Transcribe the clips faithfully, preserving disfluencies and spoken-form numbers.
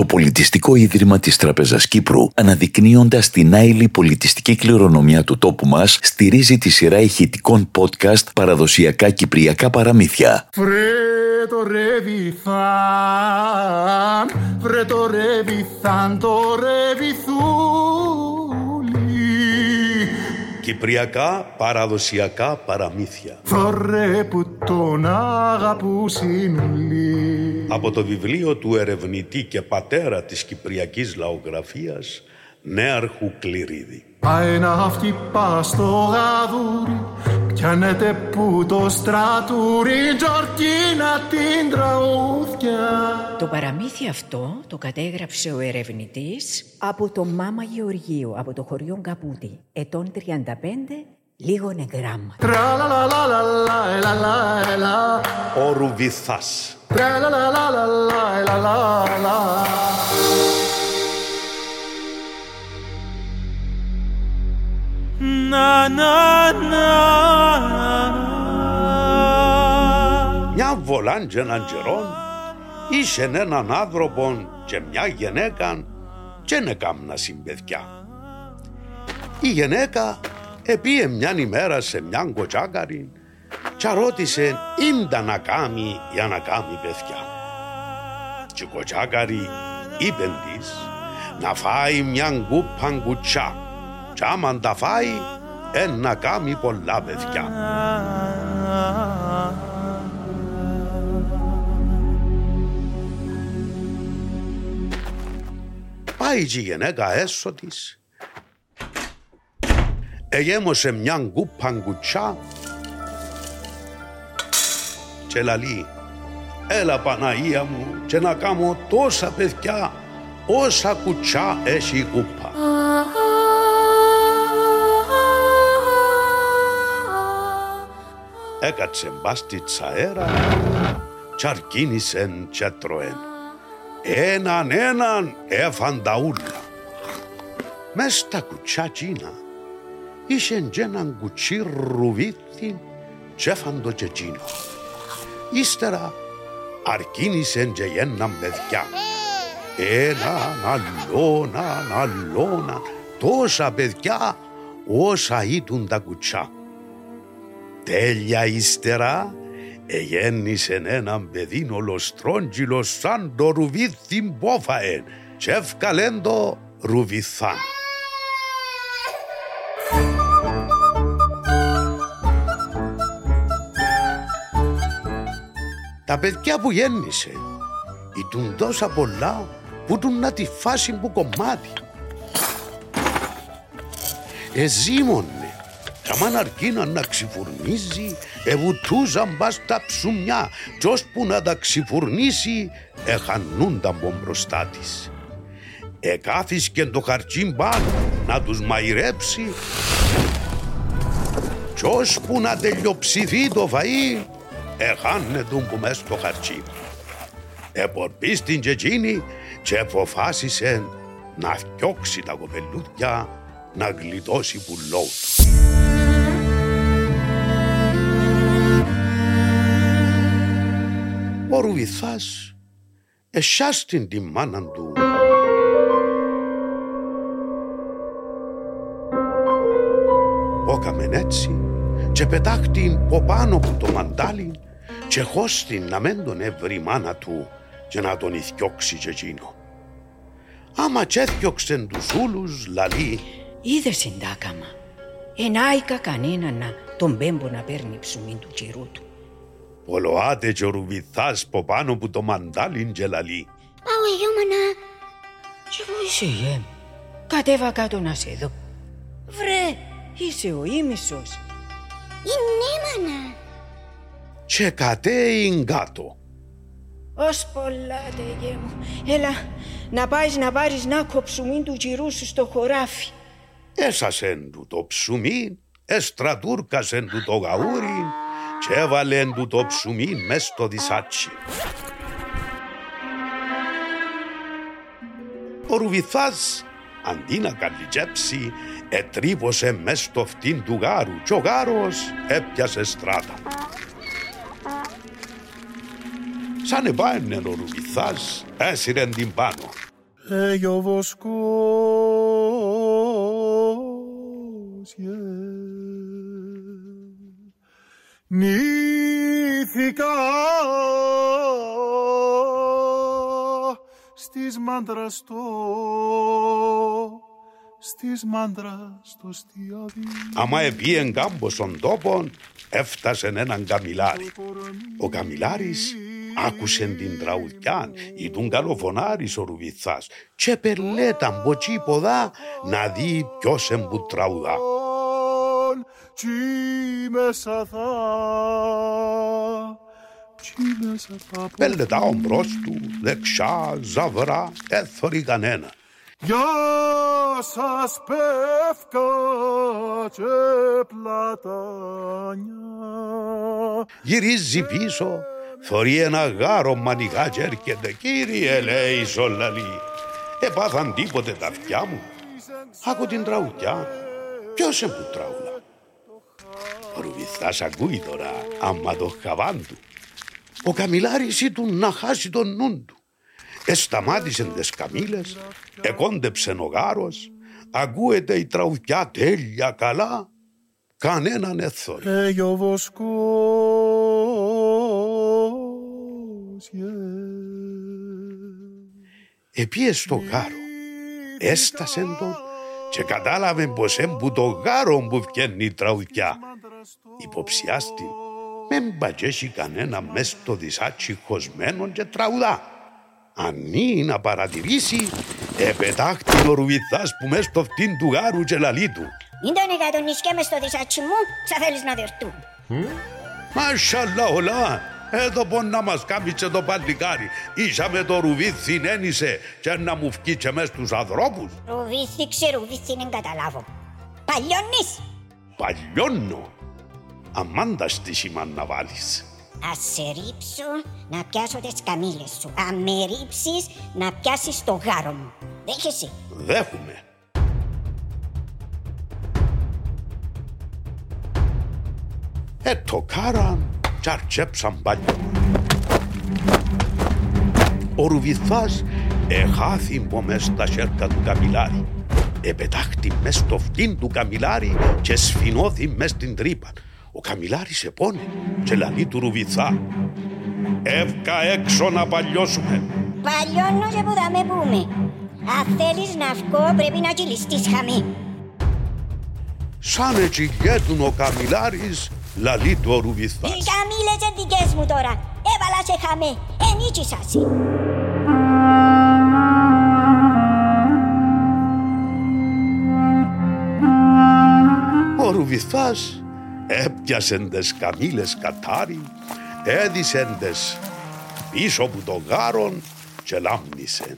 Το Πολιτιστικό Ίδρυμα της Τραπεζας Κύπρου, αναδεικνύοντας την άειλη πολιτιστική κληρονομιά του τόπου μας, στηρίζει τη σειρά ηχητικών podcast «Παραδοσιακά Κυπριακά Παραμύθια». Βρε το ρε βυθάν, βρε το ρε βυθάν, το ρε βυθούλι. Κυπριακά παραδοσιακά παραμύθια. Θωρέ που τον αγαπούσιν λί. Από το βιβλίο του ερευνητή και πατέρα της κυπριακής λαογραφίας, Νέαρχου Κληρίδη. Πάει να αυτή πά στο γαδούρι, πιάνεται που το στρατούρι, Τζορκίνα την τραούθια. Το παραμύθι αυτό το κατέγραψε ο ερευνητής από το Μάμα Γεωργίου, από το χωριό Καπούτη, ετών τριάντα πέντε, λίγο νεγράμμα. Ο Ρουβιθάς. Να, να, να. Μια βολάντζεναν τζερόν είσεν έναν άνθρωπον και μια γενέκαν και νεκάμνα συμπαιδιά. Η γενέκα επίε μιαν ημέρα σε μιαν κοτσάκαρη και ρώτησε ίντα να κάμει για να κάμει παιδιά. Και η κοτσάκαρη είπεν της να φάει μιαν κούπαν κουτσά και άμαν τα φάει εν να κάμει πολλά παιδιά. Πάει η γυναίκα έσω της, εγέμωσε μιαν κούπαν κουτσά και λαλεί, έλα Παναγία μου και να κάμω τόσα παιδιά όσα κουτσά έχει η κούπα. Έκατσε μπας τη τσαέρα κι αρκίνησεν κι έτρωεν. Έναν έναν έφαντα ούλα. Μες στα κουτσιά τζίνα είσεν κι έναν κουτσί ρουβίθιν κι έφαντο και τζίνο. Ύστερα αρκίνησεν κι έναν παιδιά. Έναν αλλόναν αλλόναν τόσα παιδιά όσα ήτουν τα κουτσιά. Τέλεια ύστερα εγέννησεν έναν παιδίν ολοστρόγγυλο σαν το ρουβίθιν πόφαεν και ευκαλέν το Ρουβιθάν. Τα παιδιά που γέννησε ήτουν τόσα πολλά που τουν να τη φάσει που κομμάτι. Εζήμον καμάν αρκίναν να ξυφουρνίζει, εβουτούζαν μπας τα ψουμιά κι ώσπου να τα ξυφουρνήσει, εχανούνταν από μπροστά της. Εκάθισκεν το χαρτζίν πάνω να τους μαϊρέψει κι ώσπου να τελειοψηθεί το φαΐ, εχάνετουν που μες το χαρτζίν. Επορπίστην και εκείνη και εφοφάσισεν να φτιώξει τα κοπελούδια να γλιτώσει που λόγου του. Ο Ρουβιθάς εσιάστην τη μάναν του πόκαμεν έτσι και πετάχτην πο πάνω που το μαντάλιν και χώστην να μεν τον εύρει μάνα του και να τον ηθιώξει και εκείνο. Άμα και έθιωξεν τους ούλους λαλεί, είδε συντάκαμα, ενάικα κανένα να τον πέμπο να παίρνει ψουμί του κυρού του. Πολοάτε και ο Ρουβιθάς πο πάνω που το μαντάλιν και λαλεί, πάω εγιόμανα και πού είσαι γέμ, κατέβα κάτω να σε δω. Βρε, είσαι ο ήμισος. Είναι μάνα. Και κατέιν κάτω. Ως πολλάτε γέ μου, έλα να πάεις να πάρεις να κοψουμί του κυρού σου στο χωράφι. Έσασεν του το ψουμί, εστρατούρκασεν του το γαούρι και έβαλεν του το ψουμί μες στο δισάτσι. Ο Ρουβιθάς, αντί να καλλιτζέψει, ετρίβωσε μες στο φτύν του γάρου και ο γάρος έπιασε στράτα. Σαν επάαινε ο Ρουβιθάς, έσυρεν την πάνω. Eo vos κόσιε νήθηκα στις μάντρας το, στις μάντρας το στιαβί. Άμα επίεν κάμποσον τόπον, έφτασεν έναν καμιλάρι. Ο καμιλάρης άκουσεν την τραουδιά, ήταν καλοφωνάρης ο Ρουβιθάς και περλέταν ποτσί ποδά να δει ποιος εμπου τραουδά. Πελετάω μπρος του, δεξιά, ζαβρά, έθωρη κανένα. Γεια σας πεύκα και πλατάνια. Γυρίζει πίσω, θωρεί ένα γάρο μανικά και έρχεται. Κύριε, λέει σολαλή, επάθαν τίποτε τα αυτιά μου. Άκου την τραουδιά, ποιος εμπου τραουδά. Ο Ρουβιθάς ακούει τώρα, άμα το χαβάν του. Ο καμιλάρης ήτουν να χάσει τον νουν του. Εσταμάτησεν τις καμήλες, εκόντεψεν ο γάρος, ακούεται η τραουδιά τέλεια καλά, κανέναν εθώρη. Έγιο βοσκόσιε. Επίε στο γάρο, έστασεν τον και κατάλαβε πως έμπου το γάρο που βγαίνει η τραουδιά. Υποψιάστη, μεν μπατζέσει κανένα μες στο δισάτσι χωσμένον και τραουδά. Ανή να παρατηρήσει, επετάχτην ο Ρουβιθάς που μες στο φτύν του γάρου και λαλί του. «Μην τον εκατονίσκε μες στο δισάτσι μου, θα θέλεις να δερτού». «Μασσαλά ολά, εδώ πον να μας κάμισε το παλικάρι. Ίσα με το Ρουβίθιν ένισε και να μου φκίτσε μες στους ανθρώπους». «Ρουβίθι ξερουβίθιν εν καταλάβω. Παλιώνεις». «Παλιώνω. Αμάντα στη σήμα να βάλεις». «Ας σε ρίψω να πιάσω τις καμήλες σου. Αν με ρίψεις να πιάσεις το γάρο μου. Δέχεσαι?» «Δέχομαι». Ε το κάραν και αρκέψαν παλιό. Ο Ρουβιθάς εχάθη μες στα σέρκα του καμιλάρι. Επετάχτη μες στο φτύν του καμιλάρι και σφινώθη μες στην τρύπα. Ο καμιλάρης επώνε και λαλεί του Ρουβιθά. «Εύκα έξω να παλιώσουμε». «Παλιώνω και που θα με πούμε. Αν θέλεις να βγω πρέπει να κυλιστείς χαμή». Σαν ετσιγέτουν ο καμιλάρης, λαλεί του ο Ρουβιθάς. «Οι καμίλες εν δικές μου τώρα. Έβαλα σε χαμέ. Ενίκησα σι». Ο Ρουβιθάς έπιασεν τες καμήλες κατάρι, έδισεν τες πίσω που το γάρον και λάμνησεν.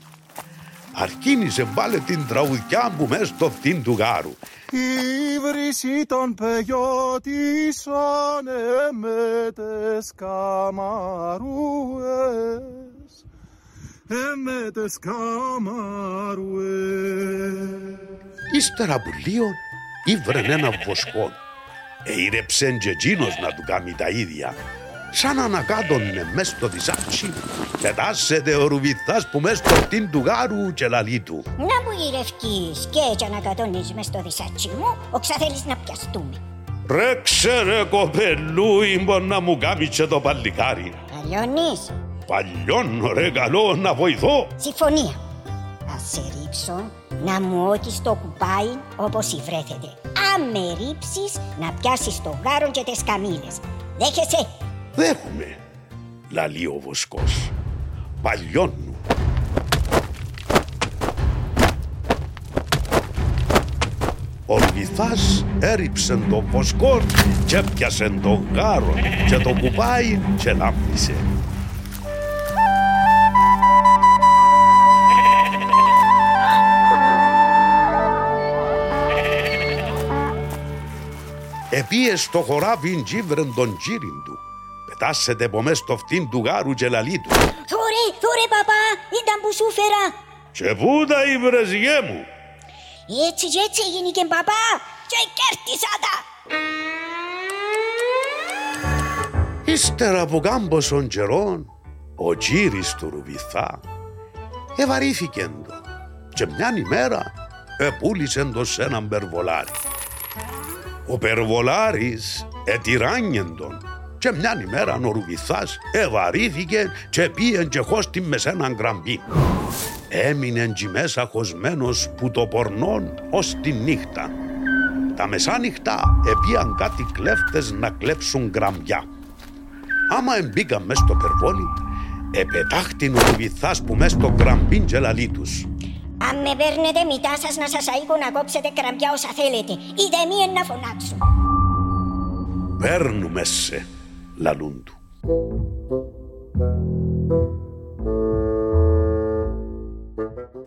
Αρκίνησε πάλι την τραουδιά που μες στο φτύν του γάρου. «Η βρύση των πεγιώτησανε με τες καμαρούες, με τες καμαρούες». Ύστερα που λίγο ήβρεν έναν βοσκόν. Εήρεψεν και εκείνος να του κάνει τα ίδια. Σαν ανακάτωνε μες στο δισάτσι, πετάσσεται ο Ρουβιθάς που μες στο φτύν του γάρου και λαλεί του. «Να μου γυρευκείς και έτσι ανακατώνεις μες στο δισάτσι μου, όξα θέλεις να πιαστούμε». «Ρε ξέρε κοπελού, ήμουν να μου κάνεις και το παλικάρι». «Παλιώνεις?» «Παλιώνω ρε, καλό να βοηθώ». «Συμφωνία. Ας σε ρίψω να μου όκεις το κουπάι όπως υβρέθεται. Αν με ρίψεις να πιάσεις το γάρο και τις καμήλες. Δέχεσαι?» «Δέχομαι», λαλεί ο βοσκός. «Παλιώνω». Ο Ρουβιθάς έριψεν το βοσκό και πιάσεν το γάρο και το κουπάι και λάμνησε. Επίε στο χοράβιν τζίβρεν τον τζίριν του. Πετάσσεται από μες στο φτύν του γάρου και λαλεί του. «Θωρε, θωρε παπά, ήταν που σου φέρα». «Και πού τα ήβρες γέ μου?» «Έτσι και έτσι έγινε και παπά, και κέρτισα τα». Ύστερα από κάμποσον καιρών, ο τζίρις του Ρουβιθά εβαρύθηκεν το και μιαν ημέρα επούλησεν το σ' έναν περβολάρι. Ο περβολάρης ετυράνιεν τον και μιαν ημέρα ο Ρουβιθάς ευαρύθηκε και πήγεν και χώστην μες έναν γραμμή. Έμεινεν κι μέσα χωσμένος που το πορνών ως τη νύχτα. Τα μεσάνυχτα επίαν κάτι κλέφτες να κλέψουν γραμμιά. Άμα εμπήκαν μες στο περβόλι, επετάχτην ο Ρουβιθάς που μες στο γραμμήν και λαλεί τους: αν με παίρνετε μητά σας να σας αίγω να κόψετε γραμμιά όσα θέλετε, είτε μίεν να φωνάξω. Παίρνουμε σε, λαλούν του.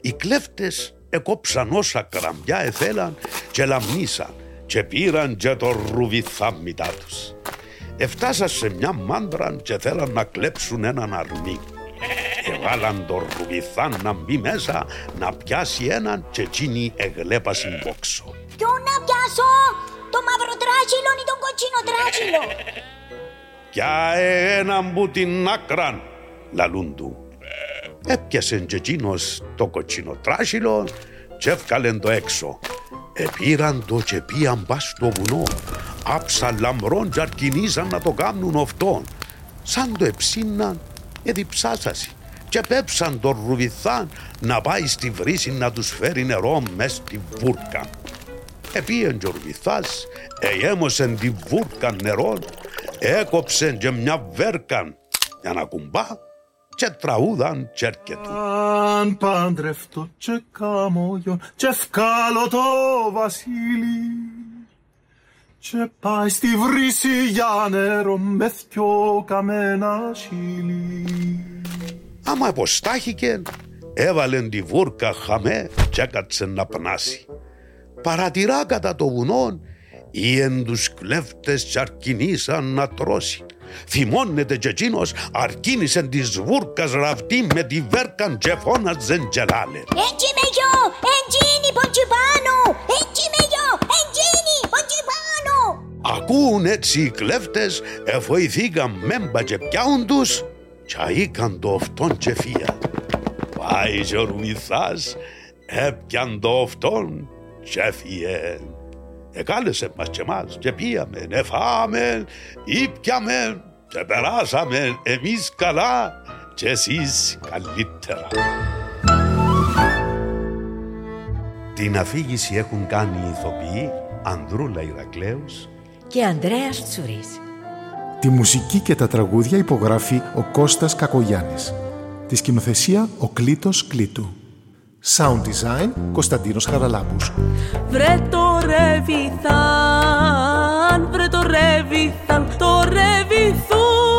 Οι κλέφτες εκόψαν όσα γραμμιά εθέλαν και λαμνήσαν και πήραν και το Ρουβιθά μητά τους. Εφτάσαν σε μια μάντρα και θέλαν να κλέψουν έναν αρνί. Εβάλαν τον Ρουβιθά να μπει μέσα να πιάσει έναν και εκείνη εγλέπασε βόξο. Ποιο να πιάσω, το μαύρο τράχυλο ή τον κοτσίνο τράχυλο? Πιά έναν που την άκραν, λαλούν του. Έπιασεν και εκείνος το κοτσίνο τράχυλο και έφκαλεν το έξω. Επήραν το και πήγαν πας στο βουνό. Άψαν λαμπρόν και αρκινήσαν να το κάμνουν αυτόν. Σαν το εψίναν, εδιψάσασι και πέψαν τον Ρουβιθάν να πάει στη βρύση να τους φέρει νερό μες στη βούρκα. Επίεν και ο Ρουβιθάς, εγέμωσεν τη βούρκα νερό, έκοψεν και μια βέρκαν για να κουμπά και τραούδαν και έρκετου. Αν πάντρευτο και κάμωγιον και ευκάλω το βασίλη και πάει στη βρύση για νερό με θκιο καμένα χείλη. Άμα αποστάχηκε, έβαλεν τη βούρκα χαμέ και έκατσε να πνάσει. Παρατηρά κατά το βουνόν, ήεν τους κλέφτες κι αρκινήσαν να τρώσει. Θυμώνεται κι εκείνος, αρκίνησεν της βούρκας ραυτή με τη βέρκαν και φώναζεν και λάλε: έτσι με γιο, εγγύνη ποτσιπάνω, έτσι με γιο, εγγύνη ποτσιπάνω. Ακούουν έτσι οι κλέφτες, εφοηθήκαν μέμπα και πιάουν τους κι αήκαν το αυτόν και φύα. Πάει και ο Ρουβιθάς, έπιαν το αυτόν και έφυγε. Εκάλεσε μας και εμάς και πήγαμε, εφάμεν, ήπιαμε και περάσαμε εμείς καλά και εσείς καλύτερα. Την αφήγηση έχουν κάνει οι ηθοποιοί Ανδρούλα Ηρακλέους και Ανδρέας Τσουρίς. Τη μουσική και τα τραγούδια υπογράφει ο Κώστας Κακογιάννης. Τη σκηνοθεσία ο Κλήτος Κλήτου. Sound design Κωνσταντίνος Χαραλάμπους. Βρε το Ρεβιθάν, βρε το Ρεβιθάν, το Ρεβιθούλι,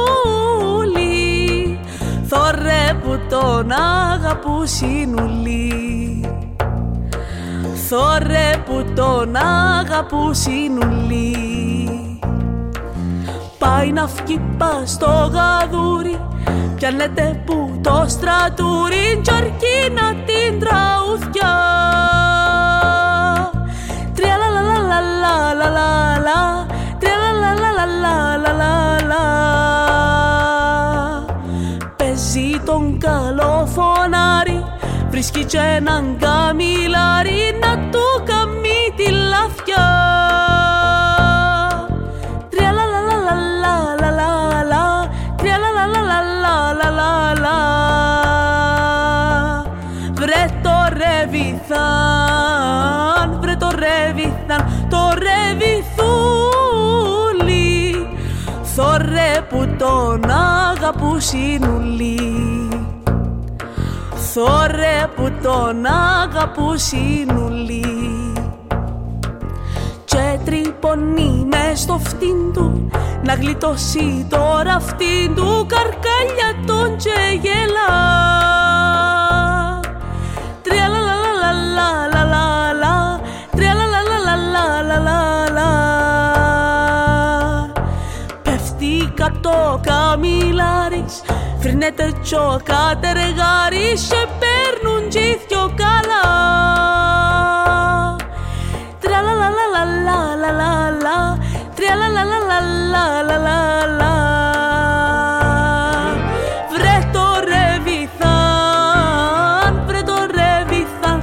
θωρέ που τον αγαπούσινουλι, θωρέ που τον αγαπούσινουλι. Πάει να φκύπα στο γαδούρι, πιάνεται που το στρατούρι, τζορκίνα την τραούθκια. Τρία λα λα λα λα λα λα λα, τρία λα λα λα λα λα λα. Παίζει τον καλό φωνάρι, βρίσκει και έναν καμιλάρι να του καμεί τη λαθιά. Βρε το Ρεβιθάν, το Ρεβιθούλι, θωρέ που τον αγαπούσινουλι, θωρέ που τον αγαπούσινουλι. Και τρυπονεί μες στο φτύν του να γλιτώσει τώρα αυτήν του, καρκάλια τον και γελά. Το καμιλάρις φρυνέται τσο κατεργάρι, σε παίρνουν κι οι δυο καλά. Τρα λα λα λα λα λα λα, τρα λα λα λα λα λα λα. Βρε το Ρεβιθάν, βρε το Ρεβιθάν,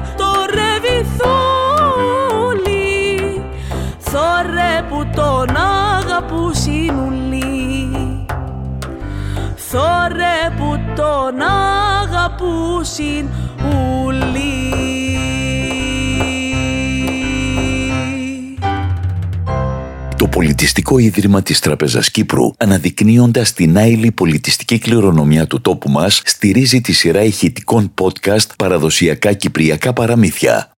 τον αγαπούσιν ουλί. Το Πολιτιστικό Ίδρυμα της Τραπεζας Κύπρου, αναδεικνύοντας την άειλη πολιτιστική κληρονομιά του τόπου μας, στηρίζει τη σειρά ηχητικών podcast «Παραδοσιακά Κυπριακά Παραμύθια».